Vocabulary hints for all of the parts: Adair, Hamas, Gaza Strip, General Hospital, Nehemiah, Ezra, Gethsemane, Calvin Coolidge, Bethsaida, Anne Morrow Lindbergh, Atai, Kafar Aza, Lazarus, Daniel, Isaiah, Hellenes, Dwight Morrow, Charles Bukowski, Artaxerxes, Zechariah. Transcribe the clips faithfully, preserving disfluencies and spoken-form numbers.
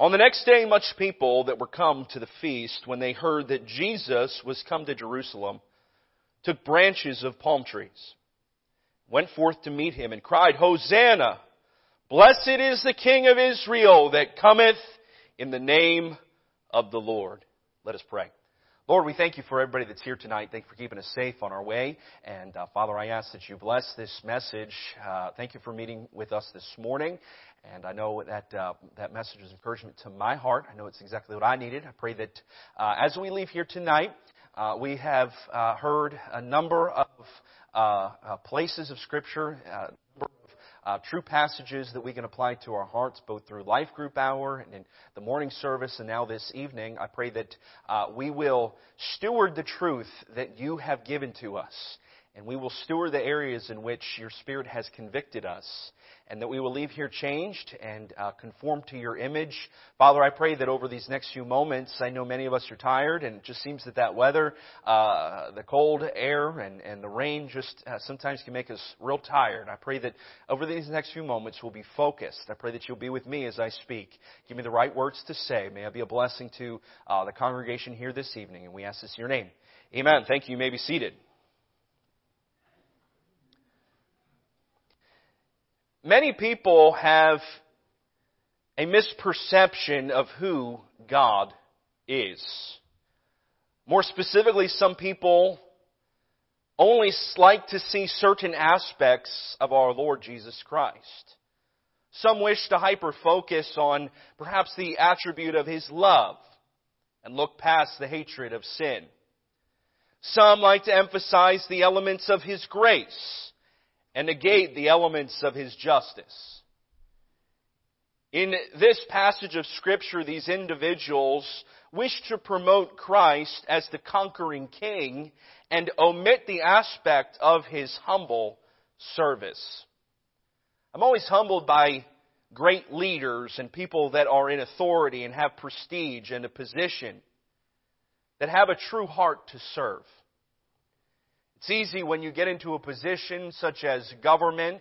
On the next day, much people that were come to the feast, when they heard that Jesus was come to Jerusalem, took branches of palm trees, went forth to meet him, and cried, Hosanna! Blessed is the King of Israel that cometh in the name of the Lord. Let us pray. Lord, we thank you for everybody that's here tonight. Thank you for keeping us safe on our way. And uh, Father, I ask that you bless this message. Uh, thank you for meeting with us this morning. And I know that uh, that message is encouragement to my heart. I know it's exactly what I needed. I pray that uh, as we leave here tonight, uh, we have uh, heard a number of uh, uh, places of Scripture, uh, Uh, true passages that we can apply to our hearts, both through Life Group Hour and in the morning service and now this evening. I pray that uh, we will steward the truth that you have given to us, and we will steward the areas in which your Spirit has convicted us, and that we will leave here changed and uh, conformed to your image. Father, I pray that over these next few moments, I know many of us are tired, and it just seems that that weather, uh, the cold air and, and the rain just uh, sometimes can make us real tired. I pray that over these next few moments, we'll be focused. I pray that you'll be with me as I speak. Give me the right words to say. May I be a blessing to uh, the congregation here this evening, and we ask this in your name. Amen. Thank you. You may be seated. Many people have a misperception of who God is. More specifically, some people only like to see certain aspects of our Lord Jesus Christ. Some wish to hyper-focus on perhaps the attribute of His love and look past the hatred of sin. Some like to emphasize the elements of His grace and negate the elements of His justice. In this passage of Scripture, these individuals wish to promote Christ as the conquering King and omit the aspect of His humble service. I'm always humbled by great leaders and people that are in authority and have prestige and a position, that have a true heart to serve. It's easy when you get into a position such as government,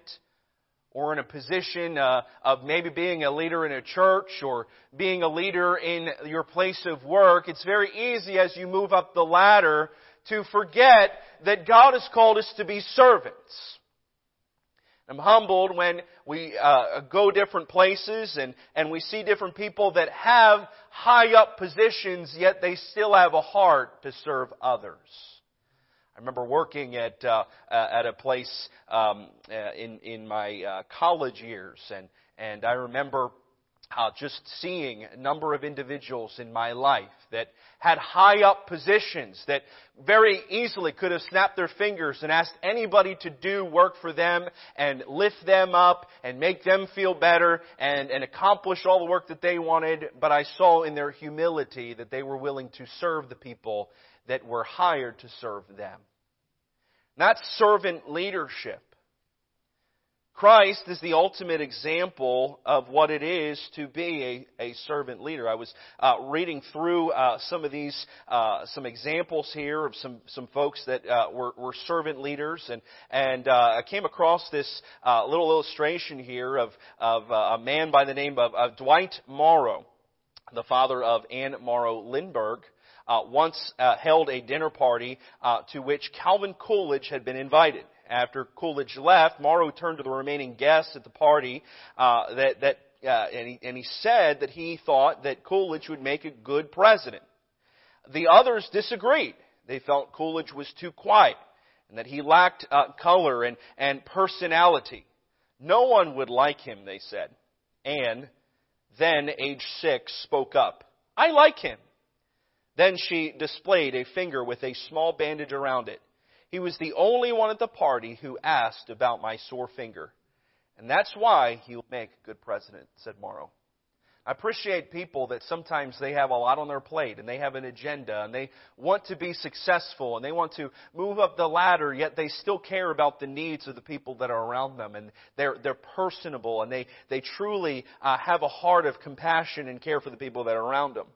or in a position uh, of maybe being a leader in a church or being a leader in your place of work. It's very easy as you move up the ladder to forget that God has called us to be servants. I'm humbled when we uh, go different places and, and we see different people that have high up positions, yet they still have a heart to serve others. I remember working at uh, uh, at a place um, uh, in in my uh, college years, and and I remember uh, just seeing a number of individuals in my life that had high up positions that very easily could have snapped their fingers and asked anybody to do work for them and lift them up and make them feel better and and accomplish all the work that they wanted. But I saw in their humility that they were willing to serve the people that were hired to serve them. That's servant leadership. Christ is the ultimate example of what it is to be a, a servant leader. I was uh, reading through uh, some of these, uh, some examples here of some, some folks that uh, were, were servant leaders. And, and uh, I came across this uh, little illustration here of, of uh, a man by the name of, of Dwight Morrow, the father of Anne Morrow Lindbergh. Uh, once uh, held a dinner party uh, to which Calvin Coolidge had been invited. After Coolidge left, Morrow turned to the remaining guests at the party uh, that, that, uh, and, he, and he said that he thought that Coolidge would make a good president. The others disagreed. They felt Coolidge was too quiet and that he lacked uh, color and, and personality. No one would like him, they said. Anne, then age six, spoke up. I like him. Then she displayed a finger with a small bandage around it. He was the only one at the party who asked about my sore finger. And that's why he'll make a good president, said Morrow. I appreciate people that sometimes they have a lot on their plate and they have an agenda and they want to be successful and they want to move up the ladder, yet they still care about the needs of the people that are around them, and they're, they're personable and they, they truly uh, have a heart of compassion and care for the people that are around them.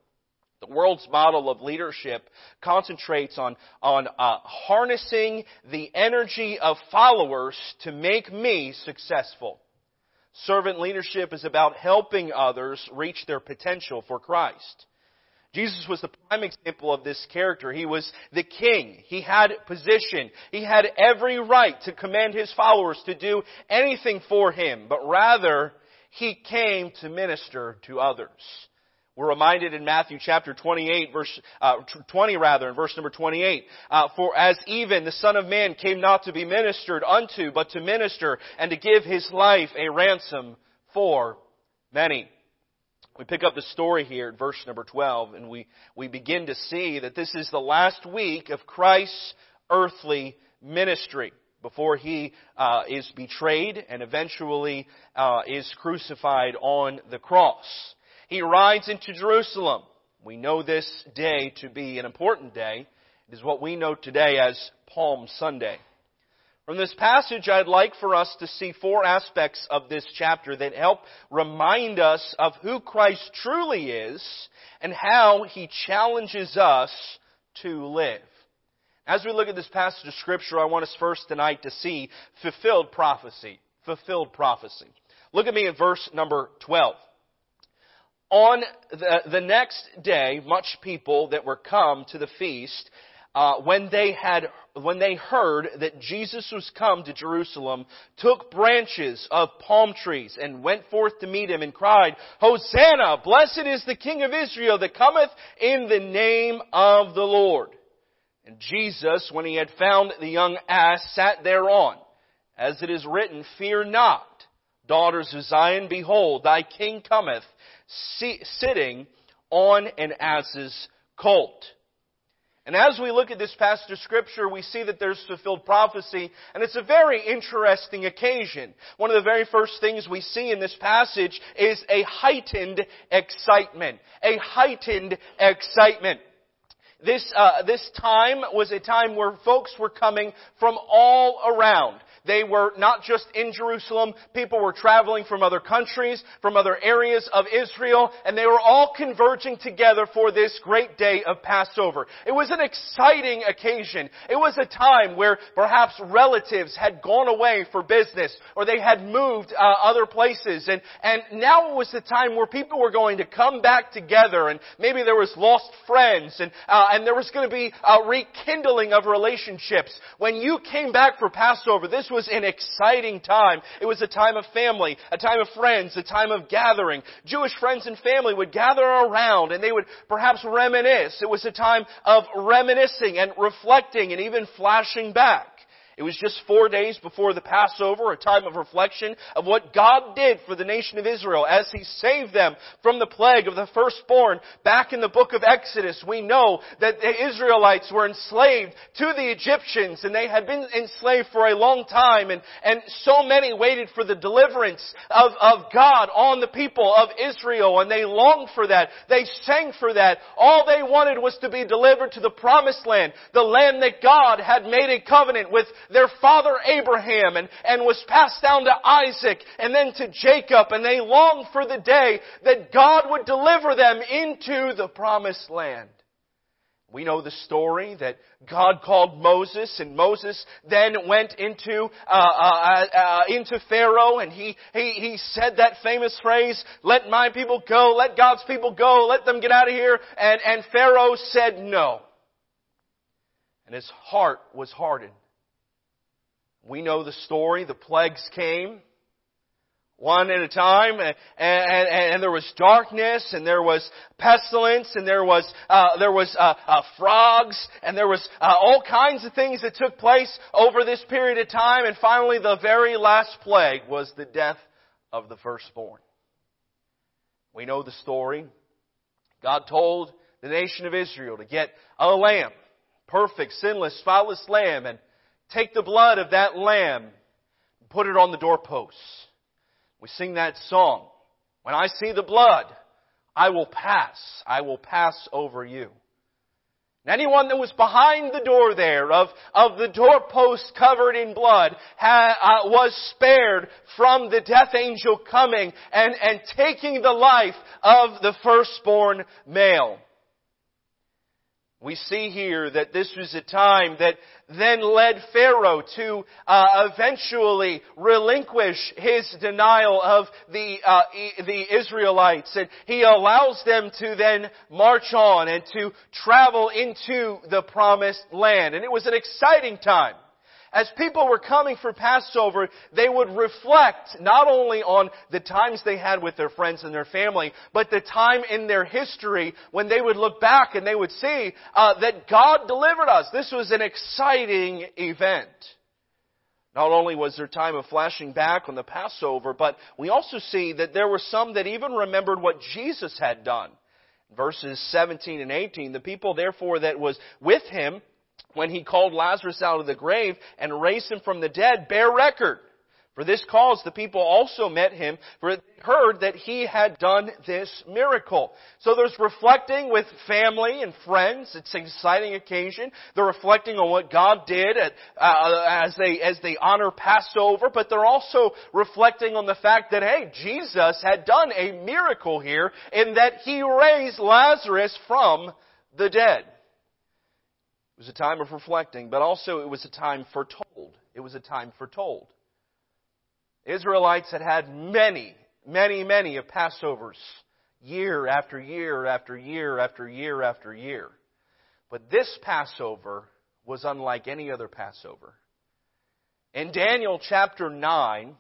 The world's model of leadership concentrates on, on uh, harnessing the energy of followers to make me successful. Servant leadership is about helping others reach their potential for Christ. Jesus was the prime example of this character. He was the king. He had position. He had every right to command his followers to do anything for him, but rather he came to minister to others. We're reminded in Matthew chapter twenty-eight, verse uh, twenty rather, in verse number twenty-eight, uh, for as even the Son of Man came not to be ministered unto, but to minister and to give his life a ransom for many. We pick up the story here at verse number twelve, and we, we begin to see that this is the last week of Christ's earthly ministry before he uh, is betrayed and eventually uh, is crucified on the cross. He rides into Jerusalem. We know this day to be an important day. It is what we know today as Palm Sunday. From this passage, I'd like for us to see four aspects of this chapter that help remind us of who Christ truly is and how he challenges us to live. As we look at this passage of Scripture, I want us first tonight to see fulfilled prophecy. Fulfilled prophecy. Look at me at verse number twelve. On the, the next day, much people that were come to the feast, Uh, when they had, when they heard that Jesus was come to Jerusalem, took branches of palm trees and went forth to meet him and cried, Hosanna! Blessed is the King of Israel that cometh in the name of the Lord. And Jesus, when he had found the young ass, sat thereon. As it is written, fear not, daughters of Zion, behold, thy King cometh, sitting on an ass's colt. And as we look at this passage of Scripture, we see that there's fulfilled prophecy, and it's a very interesting occasion. One of the very first things we see in this passage is a heightened excitement. A heightened excitement. This, uh, this time was a time where folks were coming from all around. They were not just in Jerusalem. People were traveling from other countries, from other areas of Israel, and they were all converging together for this great day of Passover. It was an exciting occasion. It was a time where perhaps relatives had gone away for business, or they had moved uh, other places, and, and now it was the time where people were going to come back together, and maybe there was lost friends, and, uh, and there was going to be a rekindling of relationships. When you came back for Passover, this was an exciting time. It was a time of family, a time of friends, a time of gathering. Jewish friends and family would gather around and they would perhaps reminisce. It was a time of reminiscing and reflecting and even flashing back. It was just four days before the Passover, a time of reflection of what God did for the nation of Israel as He saved them from the plague of the firstborn. Back in the book of Exodus, we know that the Israelites were enslaved to the Egyptians, and they had been enslaved for a long time, and, and so many waited for the deliverance of, of God on the people of Israel, and they longed for that. They sang for that. All they wanted was to be delivered to the promised land, the land that God had made a covenant with their father Abraham, and, and was passed down to Isaac and then to Jacob, and they longed for the day that God would deliver them into the promised land. We know the story that God called Moses, and Moses then went into uh, uh, uh, into Pharaoh, and he, he he said that famous phrase, "Let my people go, let God's people go, let them get out of here." And and Pharaoh said no, and his heart was hardened. We know the story. The plagues came, one at a time, and, and, and there was darkness, and there was pestilence, and there was uh, there was uh, uh, frogs, and there was uh, all kinds of things that took place over this period of time. And finally, the very last plague was the death of the firstborn. We know the story. God told the nation of Israel to get a lamb, perfect, sinless, spotless lamb, and take the blood of that lamb and put it on the doorposts. We sing that song. When I see the blood, I will pass. I will pass over you. And anyone that was behind the door there of, of the doorpost covered in blood ha, uh, was spared from the death angel coming and, and taking the life of the firstborn male. We see here that this was a time that then led Pharaoh to uh, eventually relinquish his denial of the uh, the Israelites, and he allows them to then march on and to travel into the promised land. And it was an exciting time. As people were coming for Passover, they would reflect not only on the times they had with their friends and their family, but the time in their history when they would look back and they would see uh, that God delivered us. This was an exciting event. Not only was there time of flashing back on the Passover, but we also see that there were some that even remembered what Jesus had done. Verses seventeen and eighteen, the people therefore that was with him, when he called Lazarus out of the grave and raised him from the dead, bear record. For this cause the people also met him, for they heard that he had done this miracle. So there's reflecting with family and friends. It's an exciting occasion. They're reflecting on what God did at, uh, as they as they honor Passover, but they're also reflecting on the fact that, hey, Jesus had done a miracle here in that he raised Lazarus from the dead. It was a time of reflecting, but also it was a time foretold. It was a time foretold. Israelites had had many, many, many of Passovers, year after year after year after year after year. But this Passover was unlike any other Passover. In Daniel chapter nine,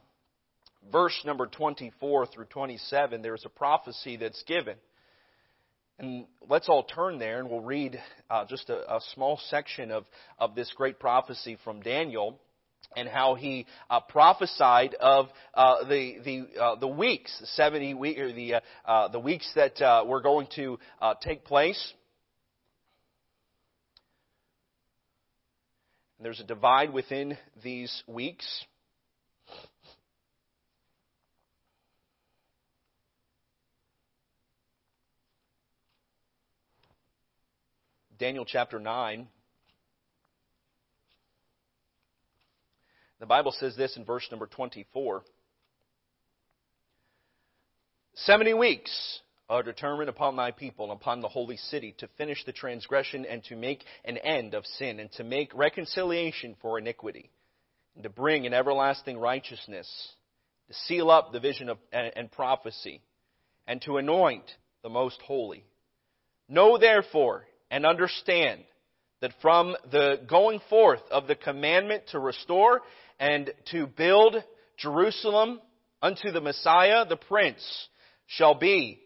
verse number twenty-four through twenty-seven, there is a prophecy that's given. And let's all turn there and we'll read uh, just a, a small section of, of this great prophecy from Daniel and how he uh, prophesied of uh, the the uh, the weeks, the seventy week or the uh, uh, the weeks that uh, were going to uh, take place. And there's a divide within these weeks. Daniel chapter nine. The Bible says this in verse number twenty-four. Seventy weeks are determined upon thy people and upon the holy city to finish the transgression and to make an end of sin and to make reconciliation for iniquity and to bring an everlasting righteousness, to seal up the vision of, and, and prophecy and to anoint the most holy. Know therefore, and understand that from the going forth of the commandment to restore and to build Jerusalem unto the Messiah, the Prince, shall be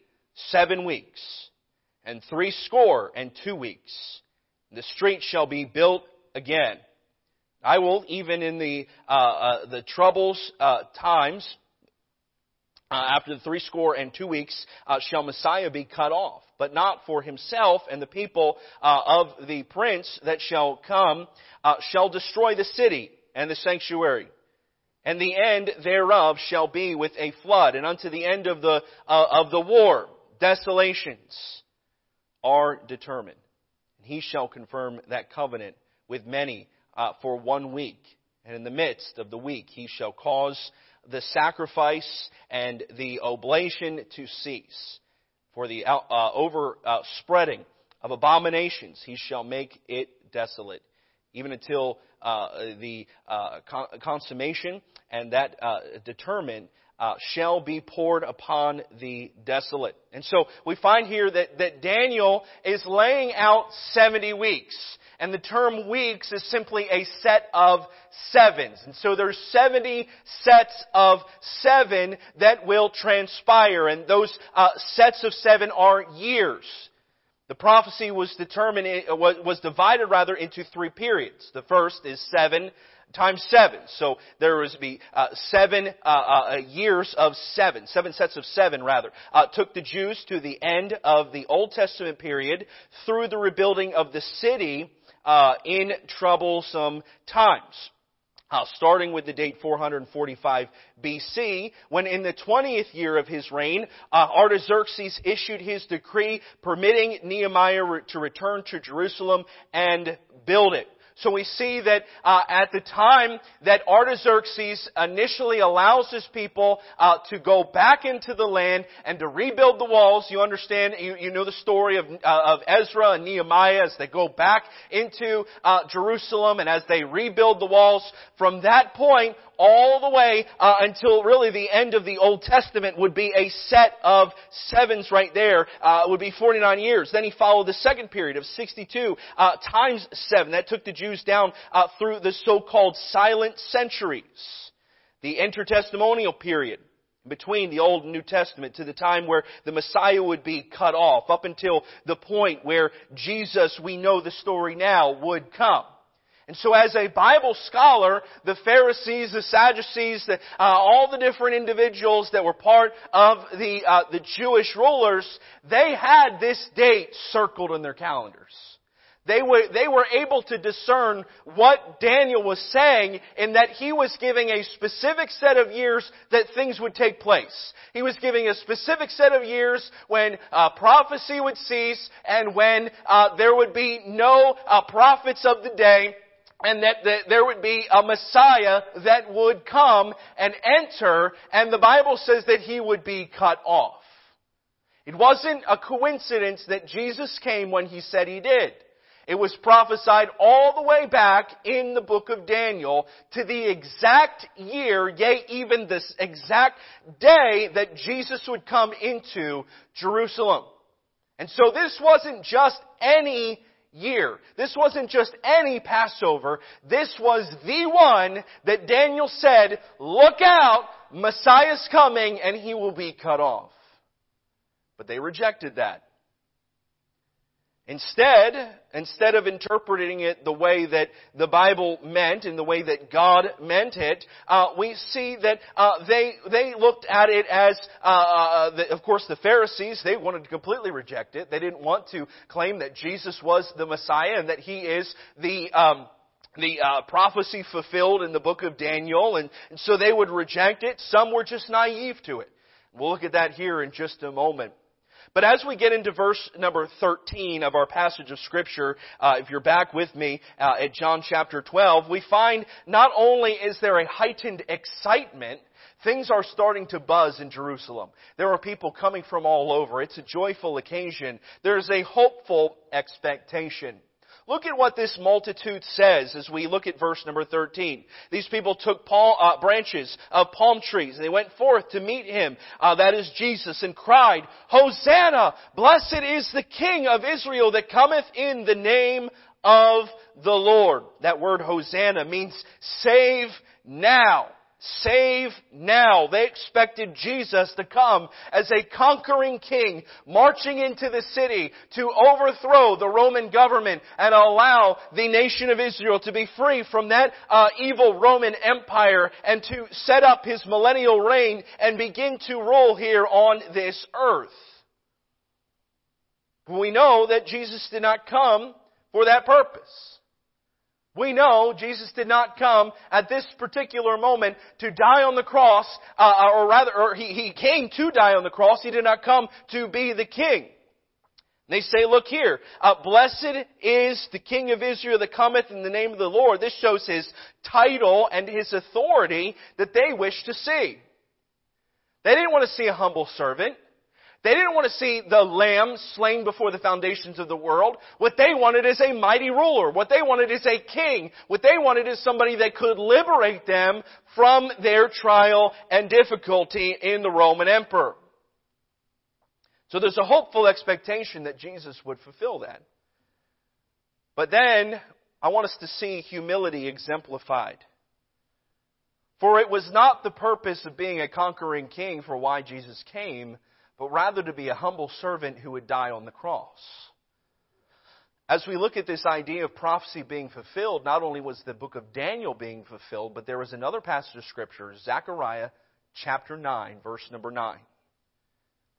seven weeks and three score and two weeks. The street shall be built again. I will, even in the uh, uh, the troubles uh, times, Uh, after the three score and two weeks, uh, shall Messiah be cut off, but not for himself, and the people uh, of the prince that shall come uh, shall destroy the city and the sanctuary. And the end thereof shall be with a flood, and unto the end of the uh, of the war, desolations are determined. And he shall confirm that covenant with many uh, for one week. And in the midst of the week he shall cause the sacrifice and the oblation to cease. For the uh, overspreading uh, of abominations, he shall make it desolate, even until uh, the uh, con- consummation and that uh, determined uh, shall be poured upon the desolate. And so we find here that, that Daniel is laying out seventy weeks. And the term weeks is simply a set of sevens. And so there's seventy sets of seven that will transpire. And those uh, sets of seven are years. The prophecy was determined, was, was divided rather into three periods. The first is seven times seven. So there was be uh, seven uh, uh, years of seven, seven sets of seven rather, uh, took the Jews to the end of the Old Testament period through the rebuilding of the city Uh, in troublesome times, uh, starting with the date four forty-five B C, when in the twentieth year of his reign, uh, Artaxerxes issued his decree permitting Nehemiah re- to return to Jerusalem and build it. So we see that uh, at the time that Artaxerxes initially allows his people uh, to go back into the land and to rebuild the walls, you understand, you, you know the story of, uh, of Ezra and Nehemiah as they go back into uh, Jerusalem and as they rebuild the walls. From that point all the way uh, until really the end of the Old Testament would be a set of sevens right there. Uh, it would be forty-nine years. Then he followed the second period of sixty-two uh, times seven. That took the Jews down uh, through the so-called silent centuries, the intertestamental period between the Old and New Testament to the time where the Messiah would be cut off, up until the point where Jesus, we know the story now, would come. And so as a Bible scholar, the Pharisees, the Sadducees, the, uh, all the different individuals that were part of the, uh, the Jewish rulers, they had this date circled in their calendars. They were, they were able to discern what Daniel was saying in that he was giving a specific set of years that things would take place. He was giving a specific set of years when uh, prophecy would cease and when uh, there would be no uh, prophets of the day. And that there would be a Messiah that would come and enter, and the Bible says that he would be cut off. It wasn't a coincidence that Jesus came when he said he did. It was prophesied all the way back in the book of Daniel to the exact year, yea, even this exact day that Jesus would come into Jerusalem. And so this wasn't just any year. This wasn't just any Passover. This was the one that Daniel said, look out, Messiah's coming and he will be cut off. But they rejected that. Instead, instead of interpreting it the way that the Bible meant and the way that God meant it, uh, we see that uh, they they looked at it as, uh, the, of course, the Pharisees, they wanted to completely reject it. They didn't want to claim that Jesus was the Messiah and that he is the um The uh, prophecy fulfilled in the book of Daniel. And, and so they would reject it. Some were just naive to it. We'll look at that here in just a moment. But as we get into verse number thirteen of our passage of Scripture, uh, if you're back with me uh, at John chapter twelve, we find not only is there a heightened excitement, things are starting to buzz in Jerusalem. There are people coming from all over. It's a joyful occasion. There's a hopeful expectation. Look at what this multitude says as we look at verse number thirteen. These people took palm, uh, branches of palm trees and they went forth to meet him, uh, that is Jesus, and cried, Hosanna! Blessed is the King of Israel that cometh in the name of the Lord. That word Hosanna means save now. Save now. They expected Jesus to come as a conquering king, marching into the city to overthrow the Roman government and allow the nation of Israel to be free from that uh, evil Roman Empire and to set up his millennial reign and begin to rule here on this earth. We know that Jesus did not come for that purpose. We know Jesus did not come at this particular moment to die on the cross, uh, or rather, or he, he came to die on the cross. He did not come to be the king. They say, look here, uh, blessed is the King of Israel that cometh in the name of the Lord. This shows his title and his authority that they wish to see. They didn't want to see a humble servant. They didn't want to see the lamb slain before the foundations of the world. What they wanted is a mighty ruler. What they wanted is a king. What they wanted is somebody that could liberate them from their trial and difficulty in the Roman emperor. So there's a hopeful expectation that Jesus would fulfill that. But then I want us to see humility exemplified. For it was not the purpose of being a conquering king for why Jesus came, but rather to be a humble servant who would die on the cross. As we look at this idea of prophecy being fulfilled, not only was the book of Daniel being fulfilled, but there was another passage of Scripture, Zechariah chapter nine, verse number nine.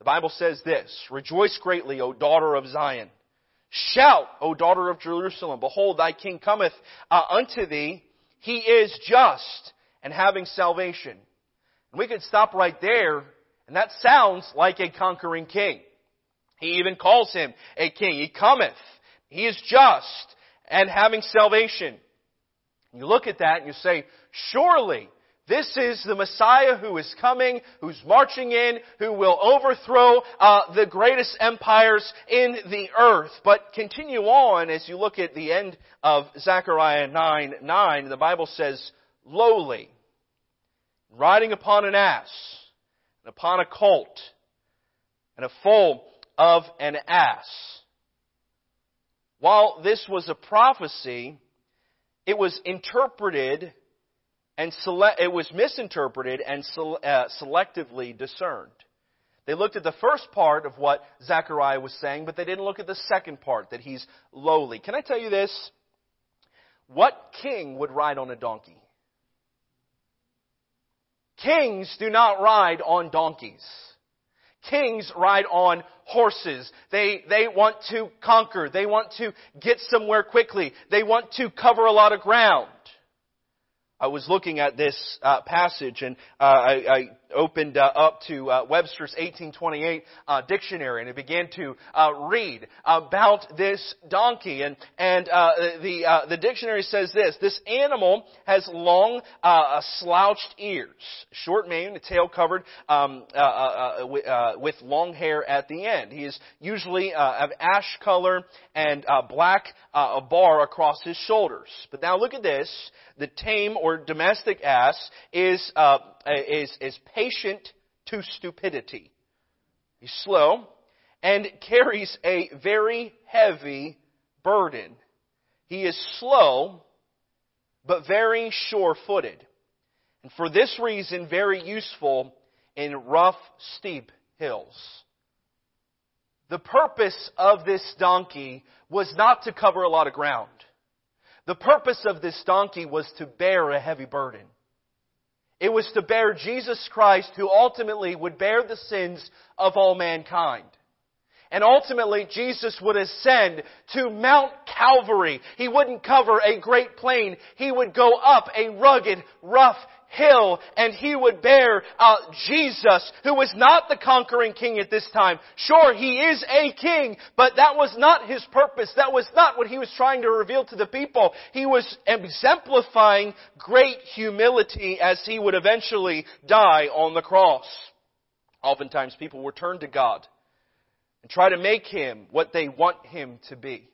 The Bible says this, Rejoice greatly, O daughter of Zion. Shout, O daughter of Jerusalem. Behold, thy king cometh uh, unto thee. He is just and having salvation. And we could stop right there. And that sounds like a conquering king. He even calls him a king. He cometh. He is just and having salvation. You look at that and you say, surely this is the Messiah who is coming, who's marching in, who will overthrow uh, the greatest empires in the earth. But continue on as you look at the end of Zechariah nine nine. The Bible says, lowly, riding upon an ass, and upon a colt, and a foal of an ass. While this was a prophecy, it was interpreted and sele- it was misinterpreted and sele- uh, selectively discerned. They looked at the first part of what Zechariah was saying, but they didn't look at the second part, that he's lowly. Can I tell you this? What king would ride on a donkey? Kings do not ride on donkeys. Kings ride on horses. They, they want to conquer. They want to get somewhere quickly. They want to cover a lot of ground. I was looking at this uh, passage, and uh, I, I opened uh, up to uh, Webster's eighteen twenty-eight uh, dictionary, and I began to uh, read about this donkey. And and uh, the uh, the dictionary says this: this animal has long, uh, slouched ears, short mane, a tail covered um, uh, uh, uh, with, uh, with long hair at the end. He is usually uh, of ash color and uh, black uh, a bar across his shoulders. But now look at this: the tame or domestic ass is uh, is is patient to stupidity. He's slow and carries a very heavy burden. He is slow, but very sure-footed, and for this reason, very useful in rough, steep hills. The purpose of this donkey was not to cover a lot of ground. The purpose of this donkey was to bear a heavy burden. It was to bear Jesus Christ, who ultimately would bear the sins of all mankind. And ultimately, Jesus would ascend to Mount Calvary. He wouldn't cover a great plain. He would go up a rugged, rough hill, and he would bear uh, Jesus, who was not the conquering king at this time. Sure, he is a king, but that was not his purpose. That was not what he was trying to reveal to the people. He was exemplifying great humility as he would eventually die on the cross. Oftentimes people will turn to God and try to make him what they want him to be.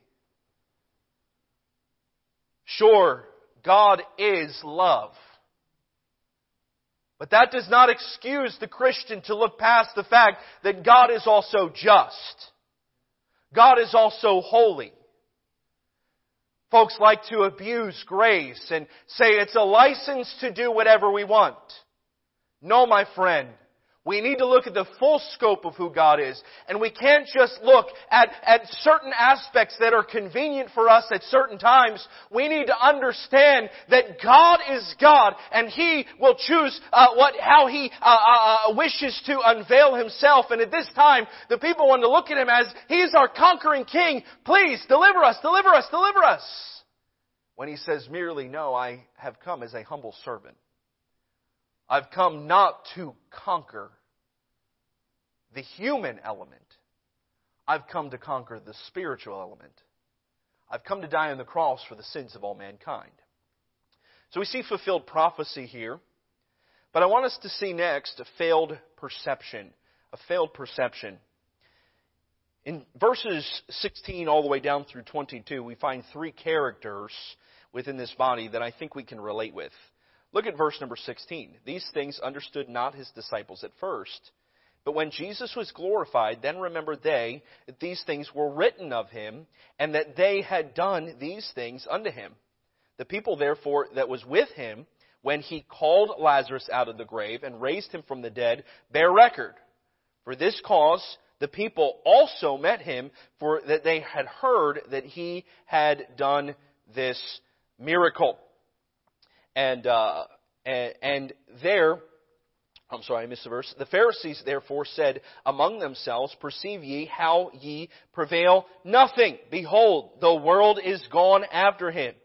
Sure, God is love. But that does not excuse the Christian to look past the fact that God is also just. God is also holy. Folks like to abuse grace and say it's a license to do whatever we want. No, my friend. We need to look at the full scope of who God is. And we can't just look at, at certain aspects that are convenient for us at certain times. We need to understand that God is God, and He will choose uh, what how He uh, uh, wishes to unveil Himself. And at this time, the people want to look at Him as, He is our conquering King. Please, deliver us, deliver us, deliver us. When He says merely, no, I have come as a humble servant. I've come not to conquer the human element. I've come to conquer the spiritual element. I've come to die on the cross for the sins of all mankind. So we see fulfilled prophecy here. But I want us to see next a failed perception. A failed perception. In verses sixteen all the way down through twenty-two, we find three characters within this body that I think we can relate with. Look at verse number sixteen. These things understood not his disciples at first, but when Jesus was glorified, then remembered they that these things were written of him, and that they had done these things unto him. The people, therefore, that was with him, when he called Lazarus out of the grave and raised him from the dead, bear record. For this cause the people also met him, for that they had heard that he had done this miracle. And, uh, and and there, I'm sorry, I missed the verse. The Pharisees therefore said among themselves, perceive ye how ye prevail nothing. Behold, the world is gone after him.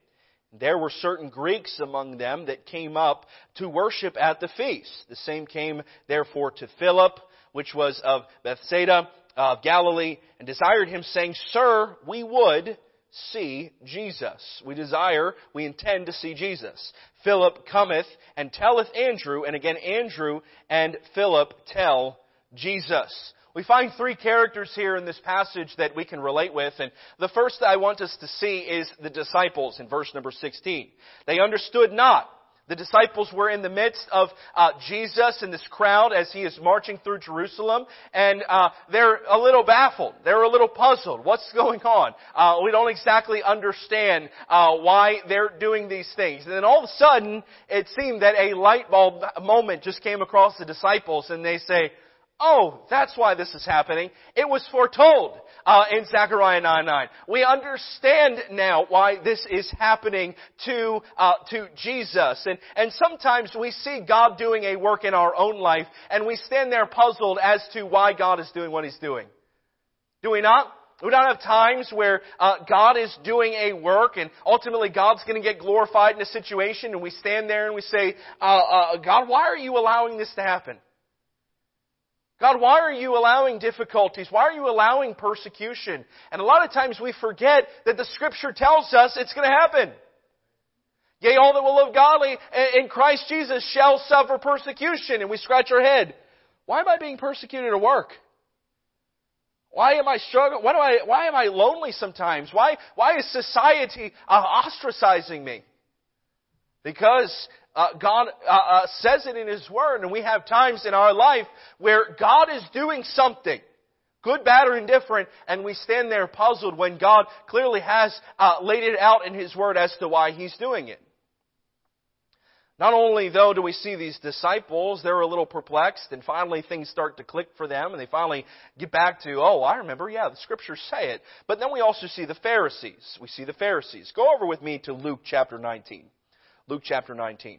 There were certain Greeks among them that came up to worship at the feast. The same came therefore to Philip, which was of Bethsaida of Galilee, and desired him, saying, Sir, we would see Jesus. We desire, we intend to see Jesus. Philip cometh and telleth Andrew, and again Andrew and Philip tell Jesus. We find three characters here in this passage that we can relate with, and the first that I want us to see is the disciples in verse number sixteen. They understood not. The disciples were in the midst of uh, Jesus and this crowd as he is marching through Jerusalem, and uh, they're a little baffled. They're a little puzzled. What's going on? Uh, we don't exactly understand uh, why they're doing these things. And then all of a sudden, it seemed that a light bulb moment just came across the disciples, and they say, "Oh, that's why this is happening. It was foretold uh, in Zechariah nine nine. We understand now why this is happening to uh, to Jesus." And and sometimes we see God doing a work in our own life, and we stand there puzzled as to why God is doing what He's doing. Do we not? We don't have times where uh, God is doing a work, and ultimately God's going to get glorified in a situation, and we stand there and we say, uh, uh, "God, why are you allowing this to happen? God, why are you allowing difficulties? Why are you allowing persecution?" And a lot of times we forget that the Scripture tells us it's going to happen. "Yea, all that will live godly in Christ Jesus shall suffer persecution." And we scratch our head. Why am I being persecuted at work? Why am I struggling? Why do I? Why am I lonely sometimes? Why? Why is society uh, ostracizing me? Because Uh, God uh, uh, says it in His Word, and we have times in our life where God is doing something, good, bad, or indifferent, and we stand there puzzled when God clearly has uh, laid it out in His Word as to why He's doing it. Not only, though, do we see these disciples, they're a little perplexed, and finally things start to click for them, and they finally get back to, "Oh, I remember, yeah, the Scriptures say it." But then we also see the Pharisees. We see the Pharisees. Go over with me to Luke chapter nineteen. Luke chapter nineteen.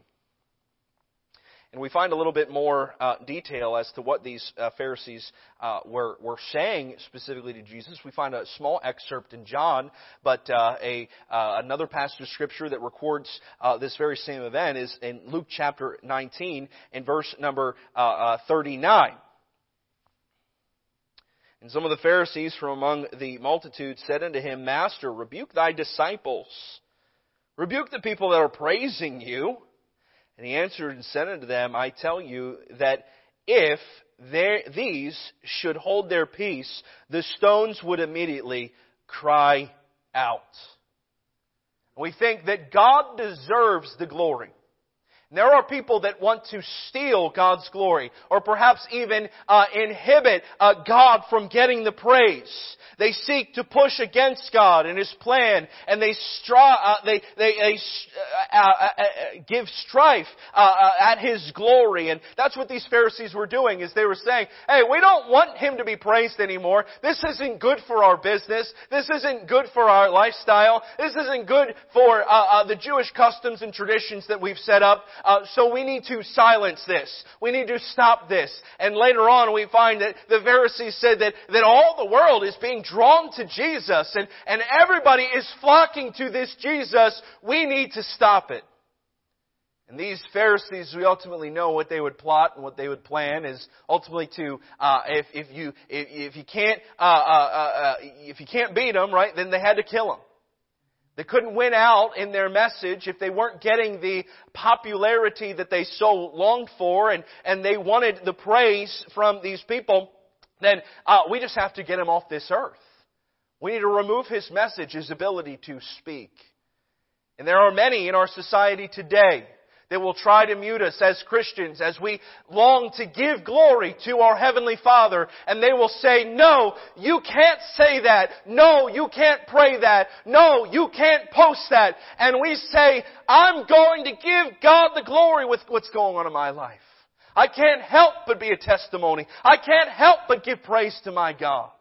And we find a little bit more uh, detail as to what these uh, Pharisees uh, were, were saying specifically to Jesus. We find a small excerpt in John, but uh, a uh, another passage of Scripture that records uh, this very same event is in Luke chapter nineteen and verse number uh, uh, thirty-nine. "And some of the Pharisees from among the multitude said unto him, Master, rebuke thy disciples. Rebuke the people that are praising you. And he answered and said unto them, I tell you that if these should hold their peace, the stones would immediately cry out." We think that God deserves the glory. There are people that want to steal God's glory, or perhaps even uh, inhibit uh, God from getting the praise. They seek to push against God and His plan, and they stri- uh, they they, they uh, uh, uh, give strife uh, uh, at His glory, and that's what these Pharisees were doing. Is they were saying, "Hey, we don't want Him to be praised anymore. This isn't good for our business. This isn't good for our lifestyle. This isn't good for uh, uh, the Jewish customs and traditions that we've set up. Uh, so we need to silence this. We need to stop this." And later on we find that the Pharisees said that, that all the world is being drawn to Jesus, and, and everybody is flocking to this Jesus. We need to stop it. And these Pharisees, we ultimately know what they would plot and what they would plan is ultimately to, uh, if, if you if, if you can't uh, uh, uh, if you can't beat them, right, then they had to kill them. They couldn't win out in their message if they weren't getting the popularity that they so longed for, and, and they wanted the praise from these people. Then uh, we just have to get Him off this earth. We need to remove His message, His ability to speak. And there are many in our society today that will try to mute us as Christians as we long to give glory to our Heavenly Father. And they will say, "No, you can't say that. No, you can't pray that. No, you can't post that." And we say, "I'm going to give God the glory with what's going on in my life. I can't help but be a testimony. I can't help but give praise to my God."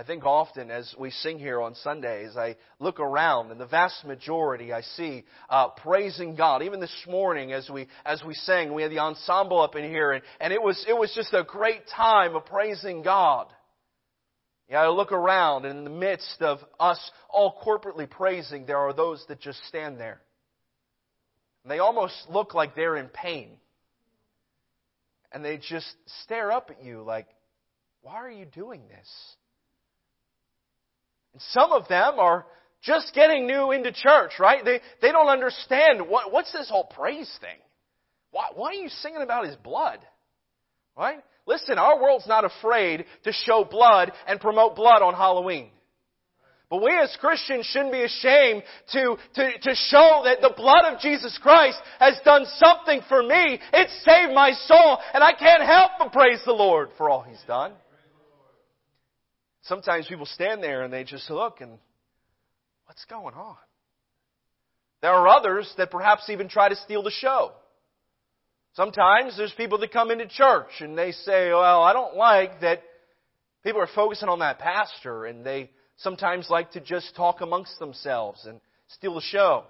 I think often as we sing here on Sundays, I look around and the vast majority I see uh, praising God. Even this morning as we as we sang, we had the ensemble up in here, and, and it was it was just a great time of praising God. Yeah, I look around, and in the midst of us all corporately praising, there are those that just stand there. And they almost look like they're in pain. And they just stare up at you like, "Why are you doing this?" And some of them are just getting new into church, right? They they don't understand what what's this whole praise thing. Why why are you singing about his blood? Right? Listen, our world's not afraid to show blood and promote blood on Halloween. But we as Christians shouldn't be ashamed to, to, to show that the blood of Jesus Christ has done something for me. It saved my soul, and I can't help but praise the Lord for all He's done. Sometimes people stand there and they just look and, what's going on? There are others that perhaps even try to steal the show. Sometimes there's people that come into church and they say, well, I don't like that people are focusing on that pastor, and they sometimes like to just talk amongst themselves and steal the show.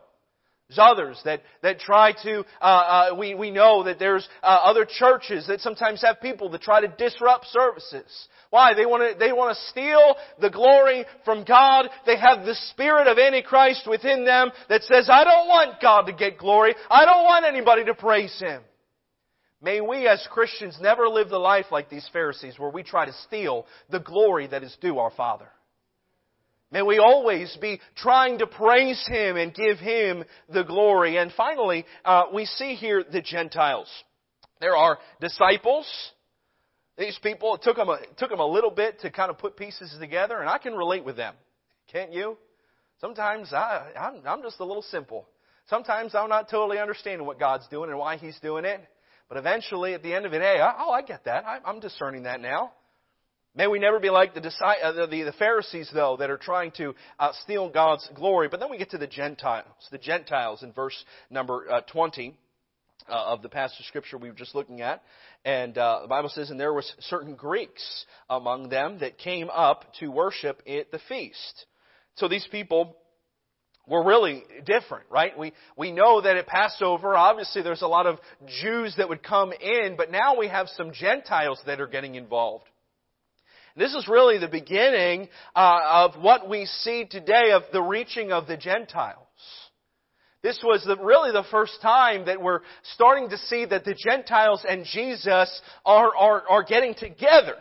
There's others that, that try to, uh, uh, we, we know that there's uh, other churches that sometimes have people that try to disrupt services. Why? They want to they want to steal the glory from God. They have the spirit of Antichrist within them that says, I don't want God to get glory. I don't want anybody to praise Him. May we as Christians never live the life like these Pharisees, where we try to steal the glory that is due our Father. May we always be trying to praise Him and give Him the glory. And finally, uh, we see here the Gentiles. There are disciples. These people, it took them, a, it took them a little bit to kind of put pieces together, and I can relate with them. Can't you? Sometimes I, I'm, I'm just a little simple. Sometimes I'm not totally understanding what God's doing and why He's doing it. But eventually, at the end of it, hey, oh, I get that. I'm discerning that now. May we never be like the the Pharisees, though, that are trying to steal God's glory. But then we get to the Gentiles. The Gentiles in verse number twenty of the passage of Scripture we were just looking at. And the Bible says, and there were certain Greeks among them that came up to worship at the feast. So these people were really different, right? We we know that at Passover, obviously there's a lot of Jews that would come in, but now we have some Gentiles that are getting involved. And this is really the beginning uh, of what we see today of the reaching of the Gentiles. This was the, really the first time that we're starting to see that the Gentiles and Jesus are are, are getting together.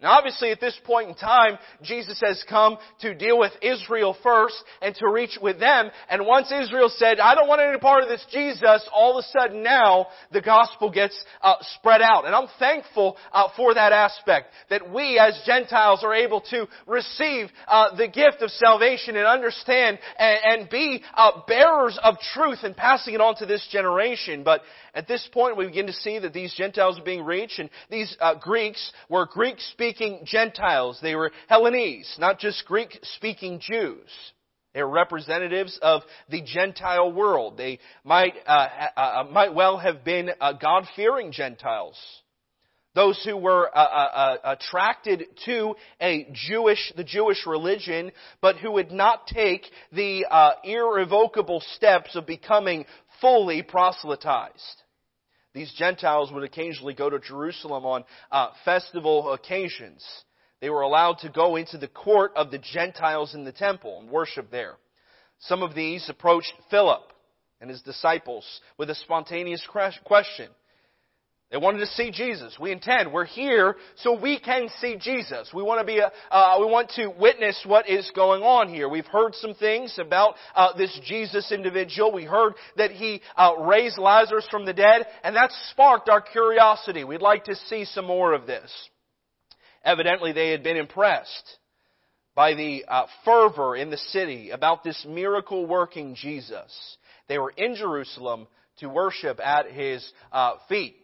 Now, obviously, at this point in time, Jesus has come to deal with Israel first and to reach with them. And once Israel said, I don't want any part of this Jesus, all of a sudden now the gospel gets uh, spread out. And I'm thankful uh, for that aspect, that we as Gentiles are able to receive uh, the gift of salvation and understand and, and be uh, bearers of truth and passing it on to this generation. But at this point, we begin to see that these Gentiles are being reached, and these uh, Greeks were Greek-speaking Gentiles. They were Hellenes, not just Greek-speaking Jews. They were representatives of the Gentile world. They might uh, uh, might well have been uh, God-fearing Gentiles, those who were uh, uh, attracted to a Jewish, the Jewish religion, but who would not take the uh, irrevocable steps of becoming fully proselytized. These Gentiles would occasionally go to Jerusalem on uh, festival occasions. They were allowed to go into the court of the Gentiles in the temple and worship there. Some of these approached Philip and his disciples with a spontaneous question. They wanted to see Jesus. We intend. We're here so we can see Jesus. We want to be a, uh, we want to witness what is going on here. We've heard some things about uh, this Jesus individual. We heard that he uh, raised Lazarus from the dead, and that sparked our curiosity. We'd like to see some more of this. Evidently, they had been impressed by the uh, fervor in the city about this miracle-working Jesus. They were in Jerusalem to worship at his uh, feet.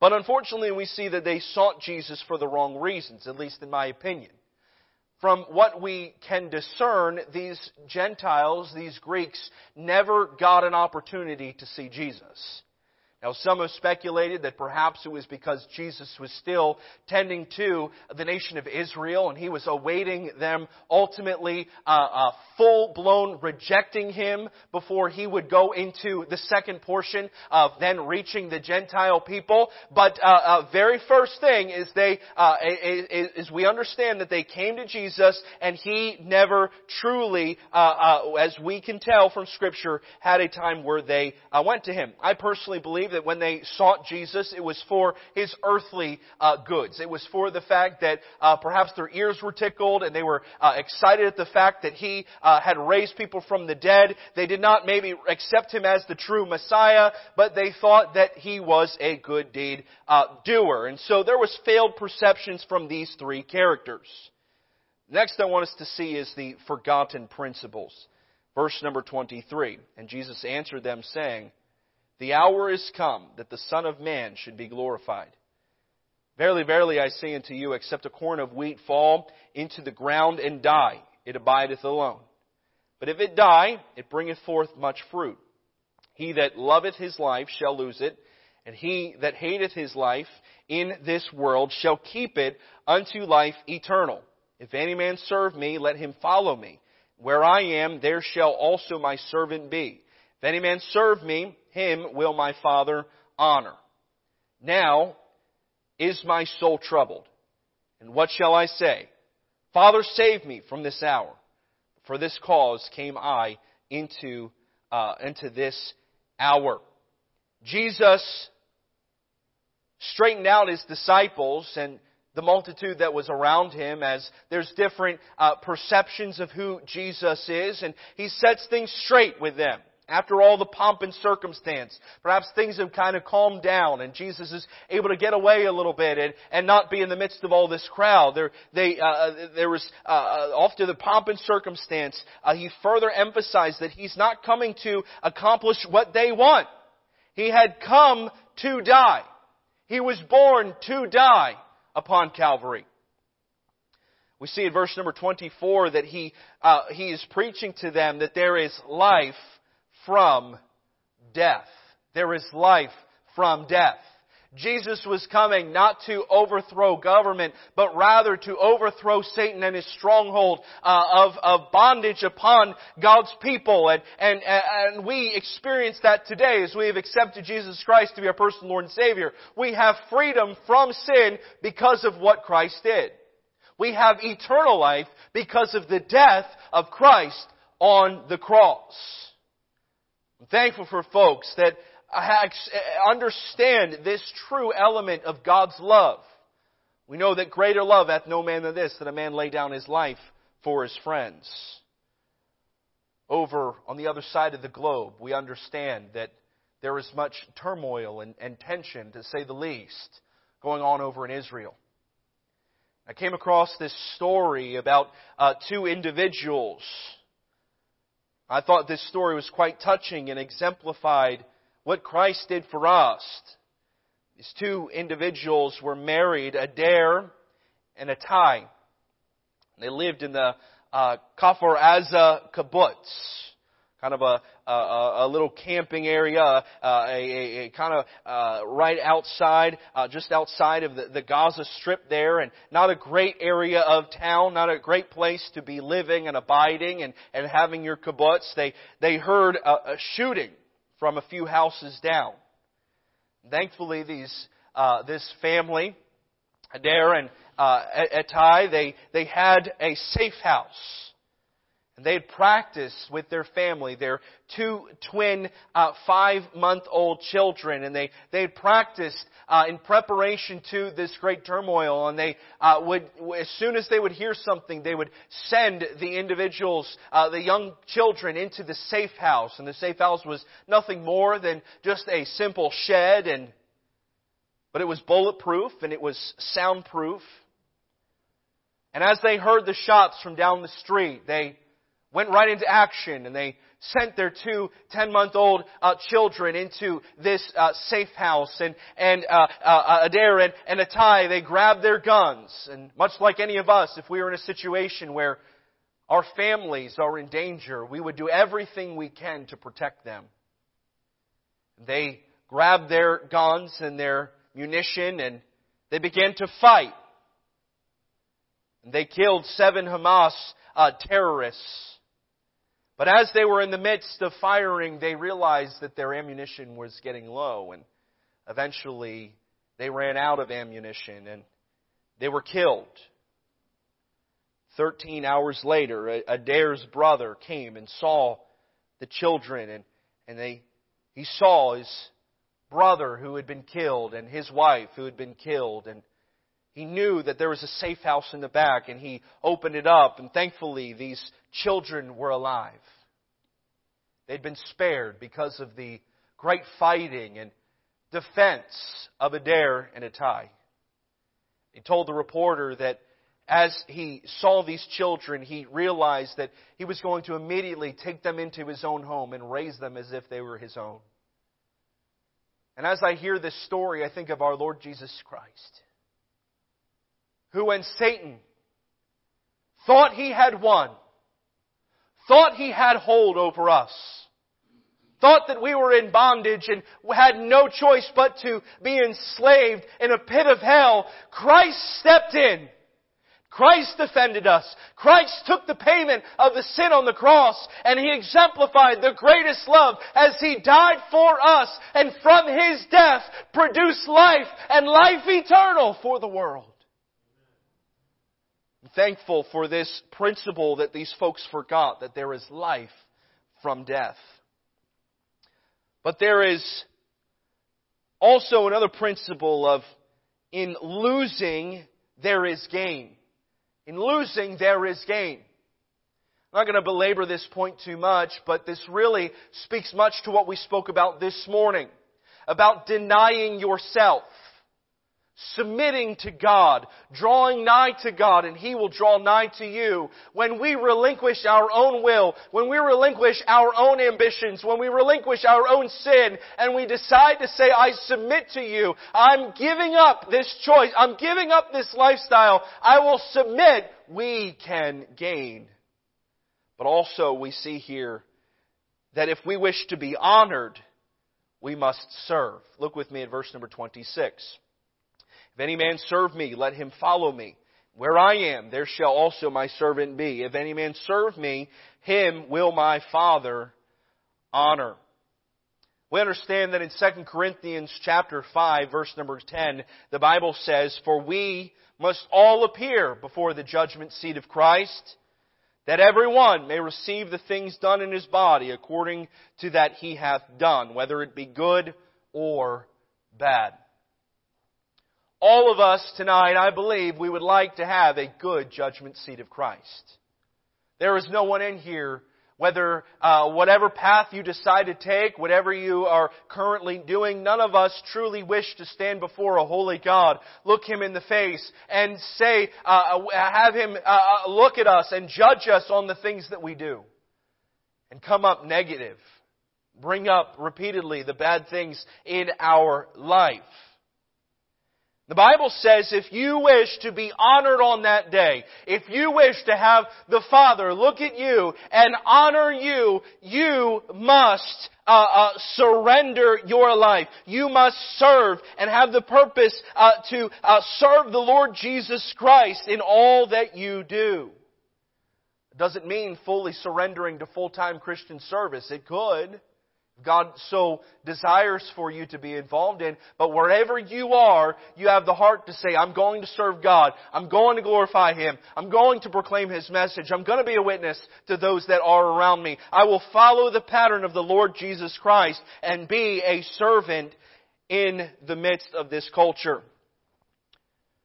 But unfortunately, we see that they sought Jesus for the wrong reasons, at least in my opinion. From what we can discern, these Gentiles, these Greeks, never got an opportunity to see Jesus. Now, some have speculated that perhaps it was because Jesus was still tending to the nation of Israel, and he was awaiting them ultimately uh, uh, full-blown rejecting him before he would go into the second portion of then reaching the Gentile people. But uh, uh, very first thing is they uh, is, is we understand that they came to Jesus, and he never truly, uh, uh, as we can tell from Scripture, had a time where they uh, went to him. I personally believe that when they sought Jesus, it was for his earthly uh, goods. It was for the fact that uh, perhaps their ears were tickled and they were uh, excited at the fact that he uh, had raised people from the dead. They did not maybe accept him as the true Messiah, but they thought that he was a good deed uh, doer. And so there was failed perceptions from these three characters. Next I want us to see is the forgotten principles. Verse number twenty-three, and Jesus answered them, saying, "The hour is come that the Son of Man should be glorified. Verily, verily, I say unto you, except a corn of wheat fall into the ground and die, it abideth alone. But if it die, it bringeth forth much fruit. He that loveth his life shall lose it, and he that hateth his life in this world shall keep it unto life eternal. If any man serve me, let him follow me. Where I am, there shall also my servant be. If any man serve me, him will my Father honor. Now is my soul troubled. And what shall I say? Father, save me from this hour. For this cause came I into, uh, into this hour." Jesus straightened out his disciples and the multitude that was around him, as there's different uh, perceptions of who Jesus is. And he sets things straight with them. After all the pomp and circumstance, perhaps things have kind of calmed down and Jesus is able to get away a little bit and, and not be in the midst of all this crowd. There, they, uh, there was, uh, after the pomp and circumstance, uh, he further emphasized that he's not coming to accomplish what they want. He had come to die. He was born to die upon Calvary. We see in verse number twenty-four that he uh, he is preaching to them that there is life from death. There is life from death. Jesus was coming not to overthrow government, but rather to overthrow Satan and his stronghold uh, of, of bondage upon God's people. And, and, and we experience that today as we have accepted Jesus Christ to be our personal Lord and Savior. We have freedom from sin because of what Christ did. We have eternal life because of the death of Christ on the cross. I'm thankful for folks that understand this true element of God's love. We know that greater love hath no man than this, that a man lay down his life for his friends. Over on the other side of the globe, we understand that there is much turmoil and, and tension, to say the least, going on over in Israel. I came across this story about uh, two individuals. I thought this story was quite touching and exemplified what Christ did for us. These two individuals were married, Adair and Atai. They lived in the uh, Kafar Aza kibbutz, kind of a, a, a little camping area, uh, a, a, a kind of uh, right outside, uh, just outside of the, the Gaza Strip there, and not a great area of town, not a great place to be living and abiding and, and having your kibbutz. They, they heard a, a shooting from a few houses down. Thankfully, these uh, this family, Adair and uh, Atai, they they had a safe house, and they had practiced with their family, their two twin uh, five-month-old children, and they they had practiced uh, in preparation to this great turmoil. And they uh, would, as soon as they would hear something, they would send the individuals, uh, the young children, into the safe house. And the safe house was nothing more than just a simple shed, and but it was bulletproof and it was soundproof. And as they heard the shots from down the street, they went right into action, and they sent their two ten-month-old uh, children into this uh, safe house. And, and uh, uh, Adair and, and Atai, they grabbed their guns. And much like any of us, if we were in a situation where our families are in danger, we would do everything we can to protect them. They grabbed their guns and their munition, and they began to fight. And they killed seven Hamas uh, terrorists. But as they were in the midst of firing, they realized that their ammunition was getting low, and eventually they ran out of ammunition and they were killed. Thirteen hours later, Adair's brother came and saw the children, and, and they he saw his brother who had been killed and his wife who had been killed. And he knew that there was a safe house in the back, and he opened it up, and thankfully these children were alive. They'd been spared because of the great fighting and defense of Adair and Atai. He told the reporter that as he saw these children, he realized that he was going to immediately take them into his own home and raise them as if they were his own. And as I hear this story, I think of our Lord Jesus Christ, who when Satan thought he had won, thought he had hold over us, thought that we were in bondage and had no choice but to be enslaved in a pit of hell, Christ stepped in. Christ defended us. Christ took the payment of the sin on the cross, and He exemplified the greatest love as He died for us, and from His death produced life and life eternal for the world. I'm thankful for this principle that these folks forgot, that there is life from death. But there is also another principle of in losing there is gain. In losing, there is gain. I'm not going to belabor this point too much, but this really speaks much to what we spoke about this morning, about denying yourself, submitting to God, drawing nigh to God, and He will draw nigh to you. When we relinquish our own will, when we relinquish our own ambitions, when we relinquish our own sin, and we decide to say, I submit to you, I'm giving up this choice, I'm giving up this lifestyle, I will submit, we can gain. But also we see here that if we wish to be honored, we must serve. Look with me at verse number twenty-six. If any man serve me, let him follow me. Where I am, there shall also my servant be. If any man serve me, him will my Father honor. We understand that in Second Corinthians chapter five, verse number ten, the Bible says, for we must all appear before the judgment seat of Christ, that everyone may receive the things done in his body according to that he hath done, whether it be good or bad. All of us tonight, I believe, we would like to have a good judgment seat of Christ. There is no one in here, whether uh, whatever path you decide to take, whatever you are currently doing, none of us truly wish to stand before a holy God, look Him in the face, and say, uh, have Him uh, look at us and judge us on the things that we do, and come up negative, bring up repeatedly the bad things in our life. The Bible says if you wish to be honored on that day, if you wish to have the Father look at you and honor you, you must uh, uh, surrender your life. You must serve and have the purpose uh, to uh, serve the Lord Jesus Christ in all that you do. It doesn't mean fully surrendering to full-time Christian service. It could. God so desires for you to be involved in, but wherever you are, you have the heart to say, I'm going to serve God. I'm going to glorify Him. I'm going to proclaim His message. I'm going to be a witness to those that are around me. I will follow the pattern of the Lord Jesus Christ and be a servant in the midst of this culture.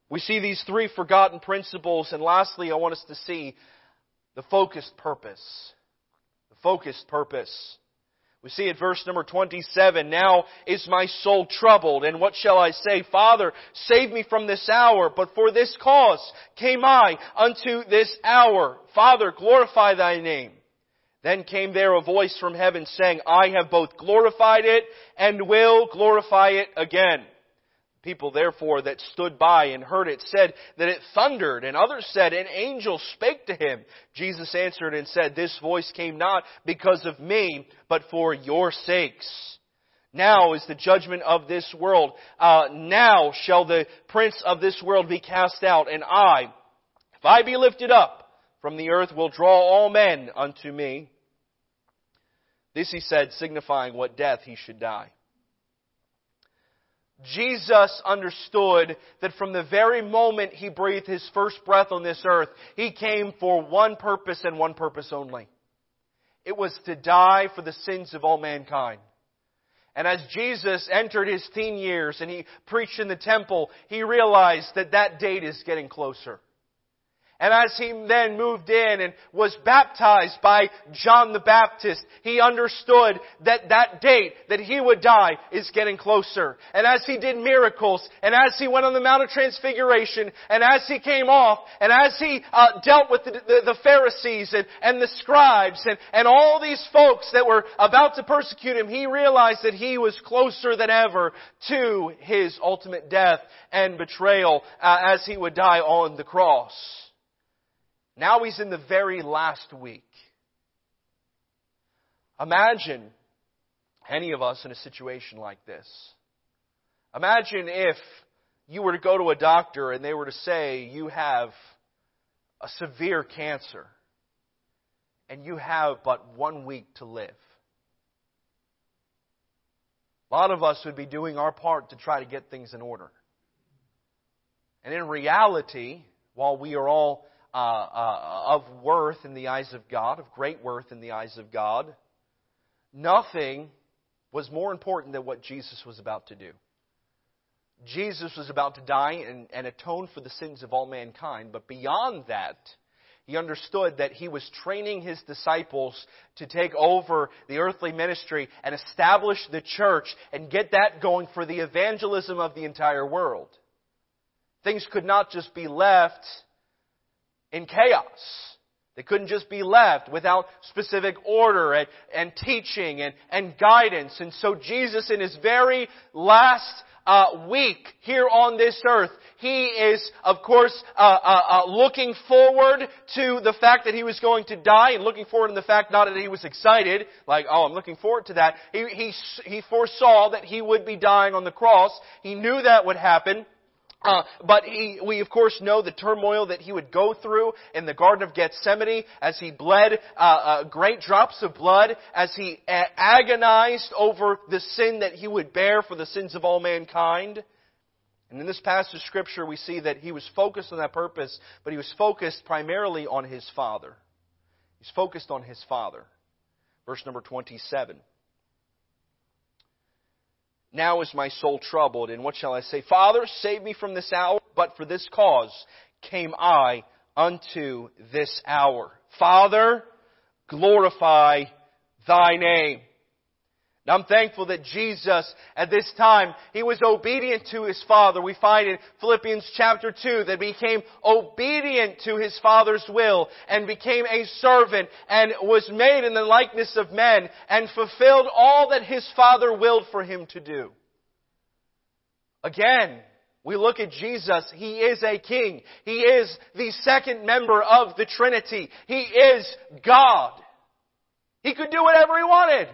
We see these three forgotten principles, and lastly, I want us to see the focused purpose. The focused purpose. We see at verse number twenty-seven, now is my soul troubled, and what shall I say? Father, save me from this hour, but for this cause came I unto this hour. Father, glorify thy name. Then came there a voice from heaven saying, I have both glorified it and will glorify it again. People therefore that stood by and heard it said that it thundered, and others said, an angel spake to him. Jesus answered and said, this voice came not because of me, but for your sakes. Now is the judgment of this world. Uh, now shall the prince of this world be cast out, and I, if I be lifted up from the earth, will draw all men unto me. This he said, signifying what death he should die. Jesus understood that from the very moment He breathed His first breath on this earth, He came for one purpose and one purpose only. It was to die for the sins of all mankind. And as Jesus entered his teen years and he preached in the temple, he realized that that date is getting closer. And as he then moved in and was baptized by John the Baptist, he understood that that date that he would die is getting closer. And as he did miracles, and as he went on the Mount of Transfiguration, and as he came off, and as he uh, dealt with the, the, the Pharisees and, and the scribes and, and all these folks that were about to persecute him, he realized that he was closer than ever to his ultimate death and betrayal uh, as he would die on the cross. Now he's in the very last week. Imagine any of us in a situation like this. Imagine if you were to go to a doctor and they were to say you have a severe cancer and you have but one week to live. A lot of us would be doing our part to try to get things in order. And in reality, while we are all Uh, uh, of worth in the eyes of God, of great worth in the eyes of God, nothing was more important than what Jesus was about to do. Jesus was about to die and, and atone for the sins of all mankind, but beyond that, he understood that he was training his disciples to take over the earthly ministry and establish the church and get that going for the evangelism of the entire world. Things could not just be left in chaos. They couldn't just be left without specific order and, and teaching and, and guidance. And so Jesus, in his very last uh, week here on this earth, he is, of course, uh, uh, uh, looking forward to the fact that he was going to die, and looking forward to the fact not that he was excited, like, oh, I'm looking forward to that. He, he, he foresaw that he would be dying on the cross. He knew that would happen. Uh, but he, we, of course, know the turmoil that he would go through in the Garden of Gethsemane as he bled uh, uh, great drops of blood, as he a- agonized over the sin that he would bear for the sins of all mankind. And in this passage of Scripture, we see that he was focused on that purpose, but he was focused primarily on his Father. He's focused on his Father. Verse number twenty-seven. Now is my soul troubled, and what shall I say? Father, save me from this hour, but for this cause came I unto this hour. Father, glorify thy name. Now, I'm thankful that Jesus, at this time, he was obedient to his Father. We find in Philippians chapter two that he became obedient to his Father's will and became a servant and was made in the likeness of men and fulfilled all that his Father willed for him to do. Again, we look at Jesus. He is a king. He is the second member of the Trinity. He is God. He could do whatever he wanted.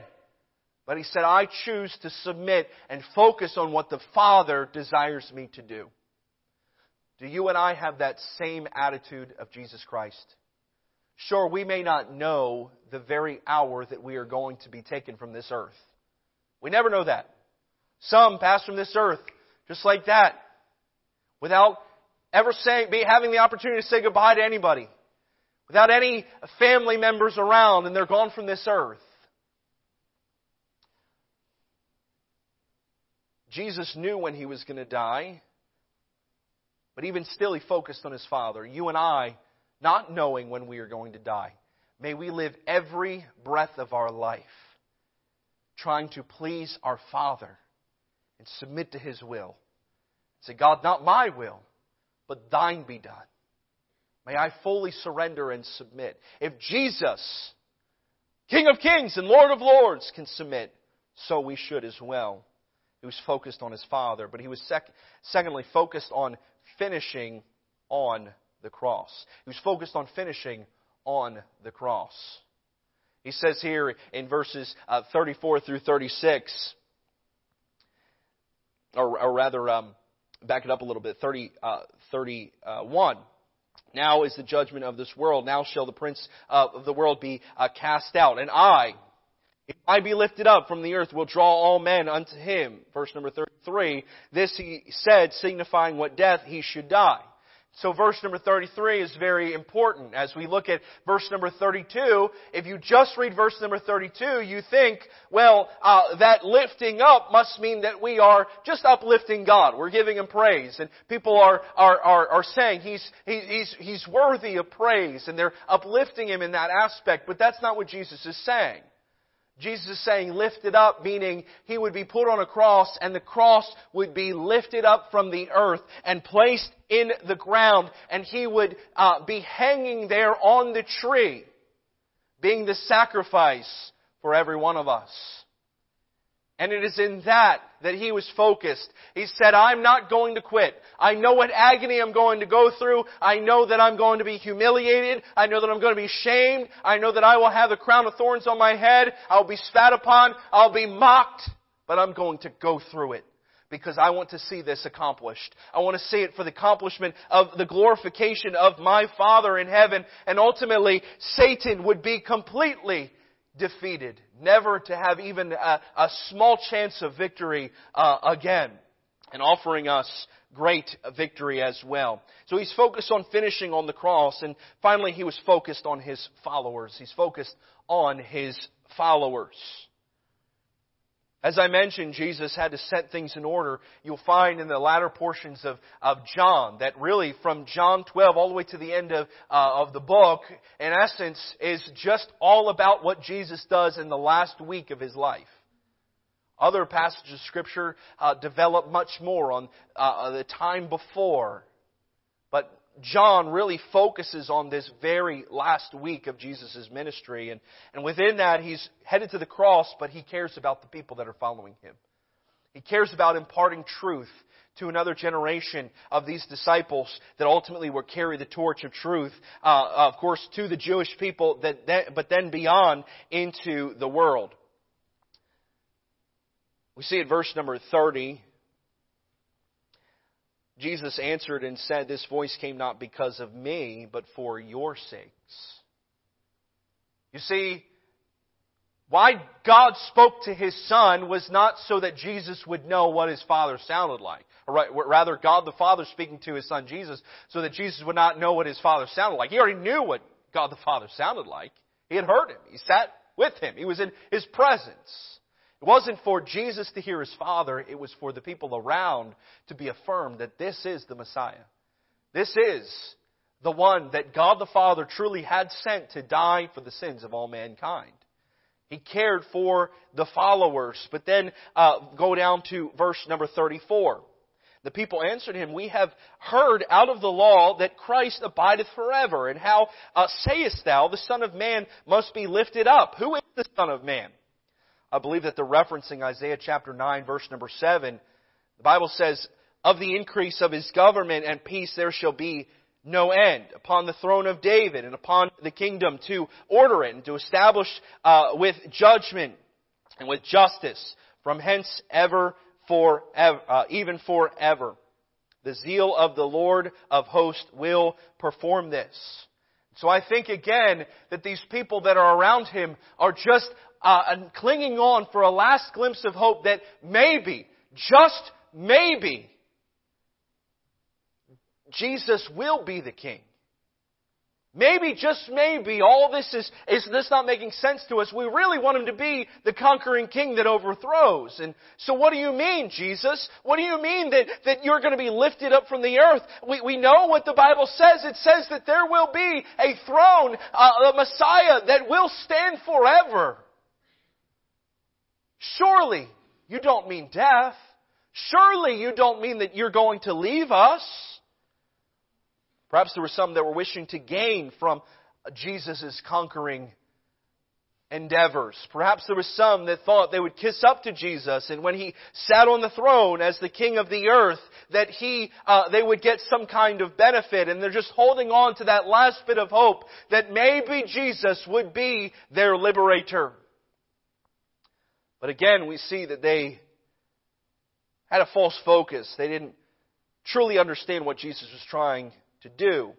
But he said, I choose to submit and focus on what the Father desires me to do. Do you and I have that same attitude of Jesus Christ? Sure, we may not know the very hour that we are going to be taken from this earth. We never know that. Some pass from this earth just like that, without ever saying, be having the opportunity to say goodbye to anybody, without any family members around, and they're gone from this earth. Jesus knew when he was going to die, but even still he focused on his Father. You and I, not knowing when we are going to die, may we live every breath of our life trying to please our Father and submit to his will. Say, God, not my will, but thine be done. May I fully surrender and submit. If Jesus, King of Kings and Lord of Lords, can submit, so we should as well. He was focused on his Father, but he was sec- secondly focused on finishing on the cross. He was focused on finishing on the cross. He says here in verses uh, thirty-four through thirty-six, or, or rather, um, back it up a little bit, thirty, uh, thirty-one. Now is the judgment of this world. Now shall the prince uh, of the world be uh, cast out. And I... If I be lifted up from the earth, will draw all men unto him. Verse number thirty-three, this he said, signifying what death he should die. So verse number thirty-three is very important. As we look at verse number thirty-two, if you just read verse number thirty-two, you think, well, uh, that lifting up must mean that we are just uplifting God. We're giving Him praise. And people are, are, are, are saying He's, he, He's, He's worthy of praise. And they're uplifting Him in that aspect. But that's not what Jesus is saying. Jesus is saying lifted up, meaning He would be put on a cross and the cross would be lifted up from the earth and placed in the ground, and He would uh, be hanging there on the tree, being the sacrifice for every one of us. And it is in that that He was focused. He said, I'm not going to quit. I know what agony I'm going to go through. I know that I'm going to be humiliated. I know that I'm going to be shamed. I know that I will have the crown of thorns on my head. I'll be spat upon. I'll be mocked. But I'm going to go through it because I want to see this accomplished. I want to see it for the accomplishment of the glorification of my Father in heaven. And ultimately, Satan would be completely defeated, never to have even a, a small chance of victory uh, again, and offering us great victory as well. So He's focused on finishing on the cross, and finally He was focused on His followers. He's focused on His followers. As I mentioned, Jesus had to set things in order. You'll find in the latter portions of, of John that really from John twelve all the way to the end of, uh, of the book, in essence, is just all about what Jesus does in the last week of His life. Other passages of Scripture uh, develop much more on uh, the time before. But John really focuses on this very last week of Jesus' ministry. And, and within that, He's headed to the cross, but He cares about the people that are following Him. He cares about imparting truth to another generation of these disciples that ultimately will carry the torch of truth, uh, of course, to the Jewish people, that, that, but then beyond into the world. We see at verse number thirty, Jesus answered and said, this voice came not because of me, but for your sakes. You see, why God spoke to His Son was not so that Jesus would know what His Father sounded like. Or rather, God the Father speaking to His Son Jesus so that Jesus would not know what His Father sounded like. He already knew what God the Father sounded like. He had heard Him. He sat with Him. He was in His presence. It wasn't for Jesus to hear His Father. It was for the people around to be affirmed that this is the Messiah. This is the one that God the Father truly had sent to die for the sins of all mankind. He cared for the followers. But then uh, go down to verse number thirty-four. The people answered Him, we have heard out of the law that Christ abideth forever. And how uh, sayest thou, the Son of Man must be lifted up? Who is the Son of Man? I believe that they're referencing Isaiah chapter nine, verse number seven. The Bible says, of the increase of His government and peace there shall be no end upon the throne of David and upon the kingdom to order it and to establish uh, with judgment and with justice from hence ever forever, uh, even forever. The zeal of the Lord of hosts will perform this. So I think again that these people that are around Him are just Uh, and clinging on for a last glimpse of hope that maybe, just maybe, Jesus will be the King. Maybe, just maybe, all this is, is this not making sense to us. We really want Him to be the conquering King that overthrows. And so what do you mean, Jesus? What do you mean that, that you're going to be lifted up from the earth? We, we know what the Bible says. It says that there will be a throne, uh, a Messiah that will stand forever. Surely you don't mean death. Surely you don't mean that you're going to leave us. Perhaps there were some that were wishing to gain from Jesus' conquering endeavors. Perhaps there were some that thought they would kiss up to Jesus, and when He sat on the throne as the King of the earth, that he uh, they would get some kind of benefit. And they're just holding on to that last bit of hope that maybe Jesus would be their liberator. But again, we see that they had a false focus. They didn't truly understand what Jesus was trying to do.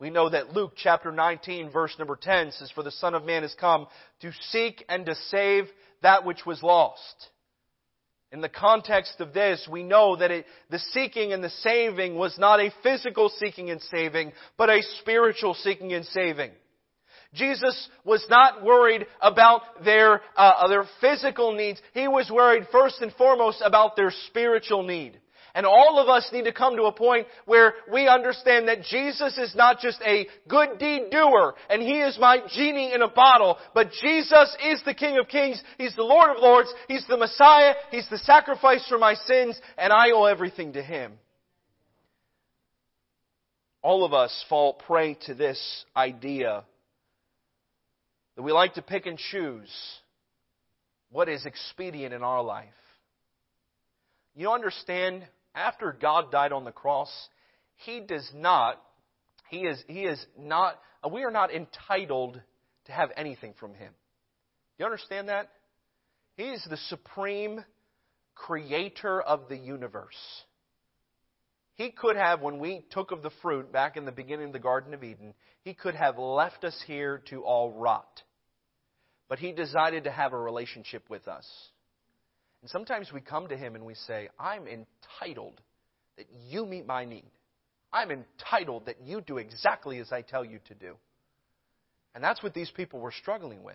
We know that Luke chapter nineteen, verse number ten says, for the Son of Man is come to seek and to save that which was lost. In the context of this, we know that it, the seeking and the saving was not a physical seeking and saving, but a spiritual seeking and saving. Jesus was not worried about their uh, their physical needs. He was worried first and foremost about their spiritual need. And all of us need to come to a point where we understand that Jesus is not just a good deed doer, and He is my genie in a bottle, but Jesus is the King of Kings, He's the Lord of Lords, He's the Messiah, He's the sacrifice for my sins, and I owe everything to Him. All of us fall prey to this idea that we like to pick and choose what is expedient in our life. You understand, after God died on the cross, He does not, He is, He is not, we are not entitled to have anything from Him. You understand that? He is the supreme creator of the universe. He could have, when we took of the fruit back in the beginning of the Garden of Eden, He could have left us here to all rot. But He decided to have a relationship with us. And sometimes we come to Him and we say, I'm entitled that you meet my need. I'm entitled that you do exactly as I tell you to do. And that's what these people were struggling with.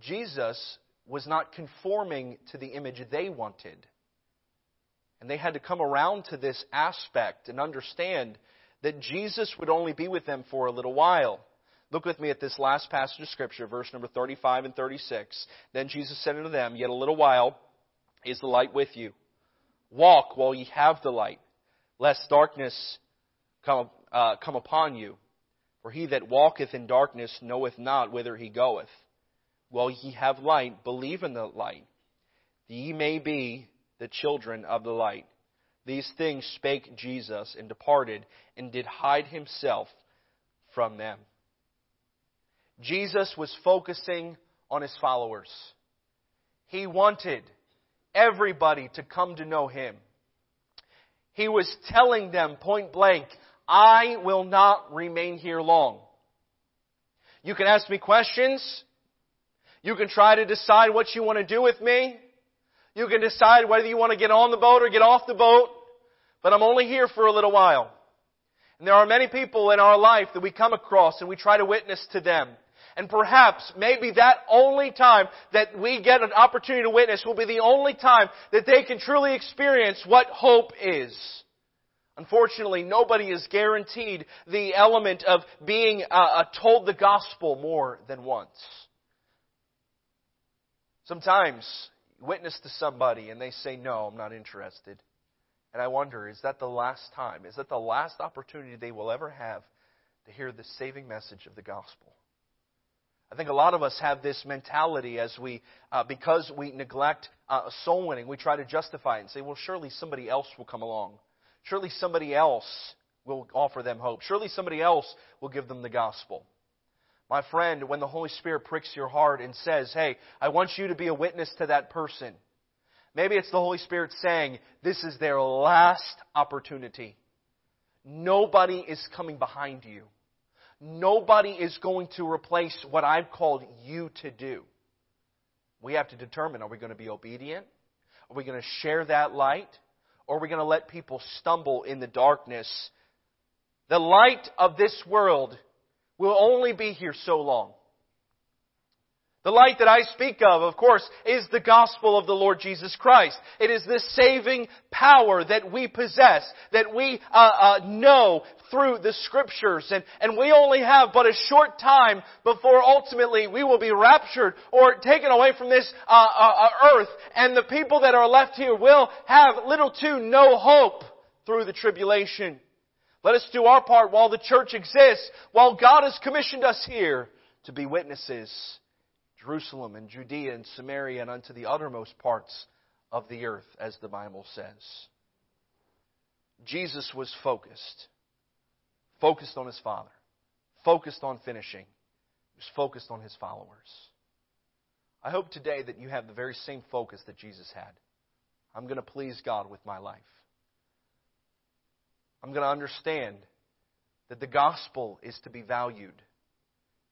Jesus was not conforming to the image they wanted. And they had to come around to this aspect and understand that Jesus would only be with them for a little while. Look with me at this last passage of Scripture, verse number thirty-five and thirty-six. Then Jesus said unto them, Yet a little while is the light with you. Walk while ye have the light, lest darkness come, uh, come upon you. For he that walketh in darkness knoweth not whither he goeth. While ye have light, believe in the light, that ye may be the children of the light. These things spake Jesus, and departed, and did hide Himself from them. Jesus was focusing on His followers. He wanted everybody to come to know Him. He was telling them point blank, I will not remain here long. You can ask me questions. You can try to decide what you want to do with me. You can decide whether you want to get on the boat or get off the boat. But I'm only here for a little while. And there are many people in our life that we come across and we try to witness to them. And perhaps, maybe that only time that we get an opportunity to witness will be the only time that they can truly experience what hope is. Unfortunately, nobody is guaranteed the element of being uh, uh, told the gospel more than once. Sometimes, you witness to somebody and they say, no, I'm not interested. And I wonder, is that the last time? Is that the last opportunity they will ever have to hear the saving message of the gospel? I think a lot of us have this mentality as we, uh, because we neglect uh, soul winning, we try to justify it and say, well, surely somebody else will come along. Surely somebody else will offer them hope. Surely somebody else will give them the gospel. My friend, when the Holy Spirit pricks your heart and says, hey, I want you to be a witness to that person. Maybe it's the Holy Spirit saying, this is their last opportunity. Nobody is coming behind you. Nobody is going to replace what I've called you to do. We have to determine, are we going to be obedient? Are we going to share that light? Or are we going to let people stumble in the darkness? The light of this world will only be here so long. The light that I speak of, of course, is the gospel of the Lord Jesus Christ. It is the saving power that we possess, that we uh, uh, know through the Scriptures. And, and we only have but a short time before ultimately we will be raptured or taken away from this uh, uh, earth. And the people that are left here will have little to no hope through the tribulation. Let us do our part while the church exists, while God has commissioned us here to be witnesses. Jerusalem and Judea and Samaria and unto the uttermost parts of the earth, as the Bible says. Jesus was focused. Focused on His Father. Focused on finishing. He was focused on His followers. I hope today that you have the very same focus that Jesus had. I'm going to please God with my life. I'm going to understand that the gospel is to be valued.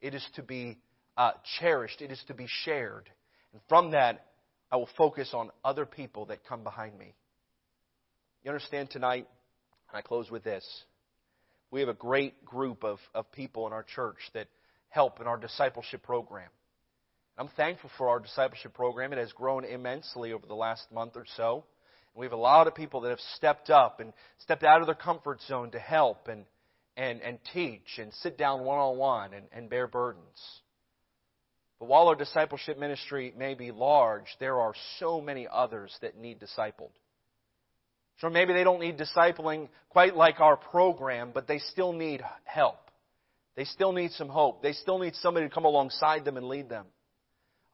It is to be Uh, cherished. It is to be shared. And from that, I will focus on other people that come behind me. You understand tonight, and I close with this, we have a great group of, of people in our church that help in our discipleship program. I'm thankful for our discipleship program. It has grown immensely over the last month or so. We have a lot of people that have stepped up and stepped out of their comfort zone to help and and, and teach and sit down one-on-one and, and bear burdens. But while our discipleship ministry may be large, there are so many others that need discipled. Sure, maybe they don't need discipling quite like our program, but they still need help. They still need some hope. They still need somebody to come alongside them and lead them.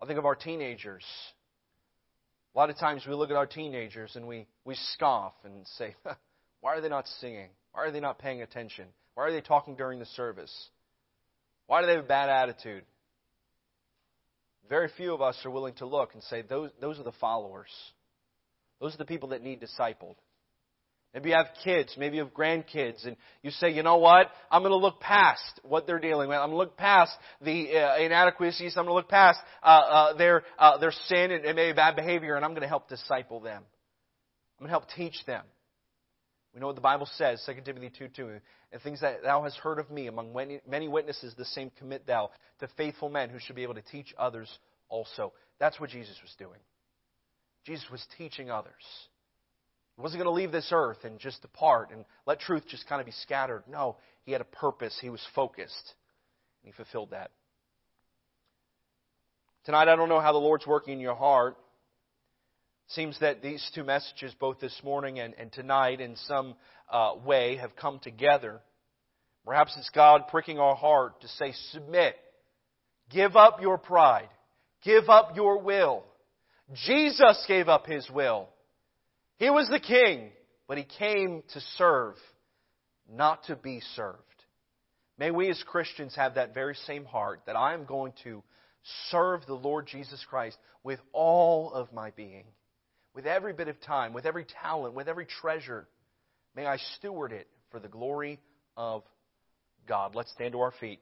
I think of our teenagers. A lot of times we look at our teenagers and we, we scoff and say, why are they not singing? Why are they not paying attention? Why are they talking during the service? Why do they have a bad attitude? Very few of us are willing to look and say, those, those are the followers. Those are the people that need discipled. Maybe you have kids, maybe you have grandkids, and you say, you know what? I'm going to look past what they're dealing with. I'm going to look past the uh, inadequacies. I'm going to look past uh, uh, their uh, their sin and, and maybe bad behavior, and I'm going to help disciple them. I'm going to help teach them. We know what the Bible says, Second Timothy two two, and things that thou hast heard of me among many witnesses, the same commit thou to faithful men who should be able to teach others also. That's what Jesus was doing. Jesus was teaching others. He wasn't going to leave this earth and just depart and let truth just kind of be scattered. No, he had a purpose. He was focused. And he fulfilled that. Tonight, I don't know how the Lord's working in your heart. It seems that these two messages, both this morning and, and tonight, in some uh, way have come together. Perhaps it's God pricking our heart to say, submit. Give up your pride. Give up your will. Jesus gave up his will. He was the king, but he came to serve, not to be served. May we as Christians have that very same heart, that I am going to serve the Lord Jesus Christ with all of my being, with every bit of time, with every talent, with every treasure. May I steward it for the glory of God. Let's stand to our feet.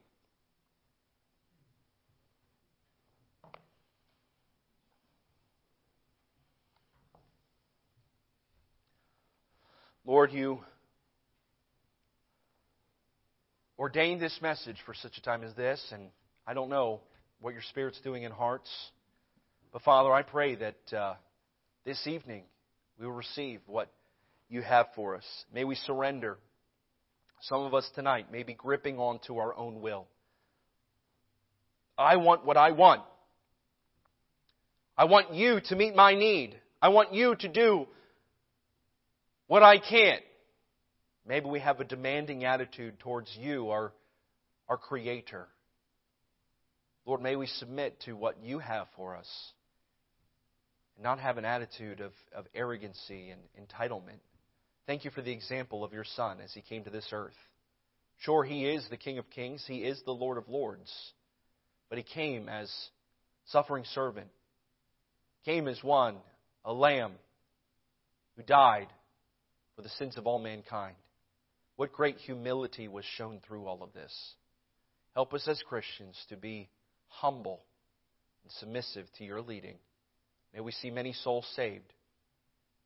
Lord, you ordained this message for such a time as this, and I don't know what your Spirit's doing in hearts. But Father, I pray that uh, this evening we will receive what you have for us. May we surrender. Some of us tonight may be gripping onto our own will. I want what I want. I want you to meet my need. I want you to do what I can't. Maybe we have a demanding attitude towards you, our, our Creator. Lord, may we submit to what you have for us and not have an attitude of, of arrogancy and entitlement. Thank you for the example of your Son as he came to this earth. Sure, he is the King of Kings. He is the Lord of Lords. But he came as suffering servant. Came as one, a lamb who died for the sins of all mankind. What great humility was shown through all of this. Help us as Christians to be humble and submissive to your leading. May we see many souls saved.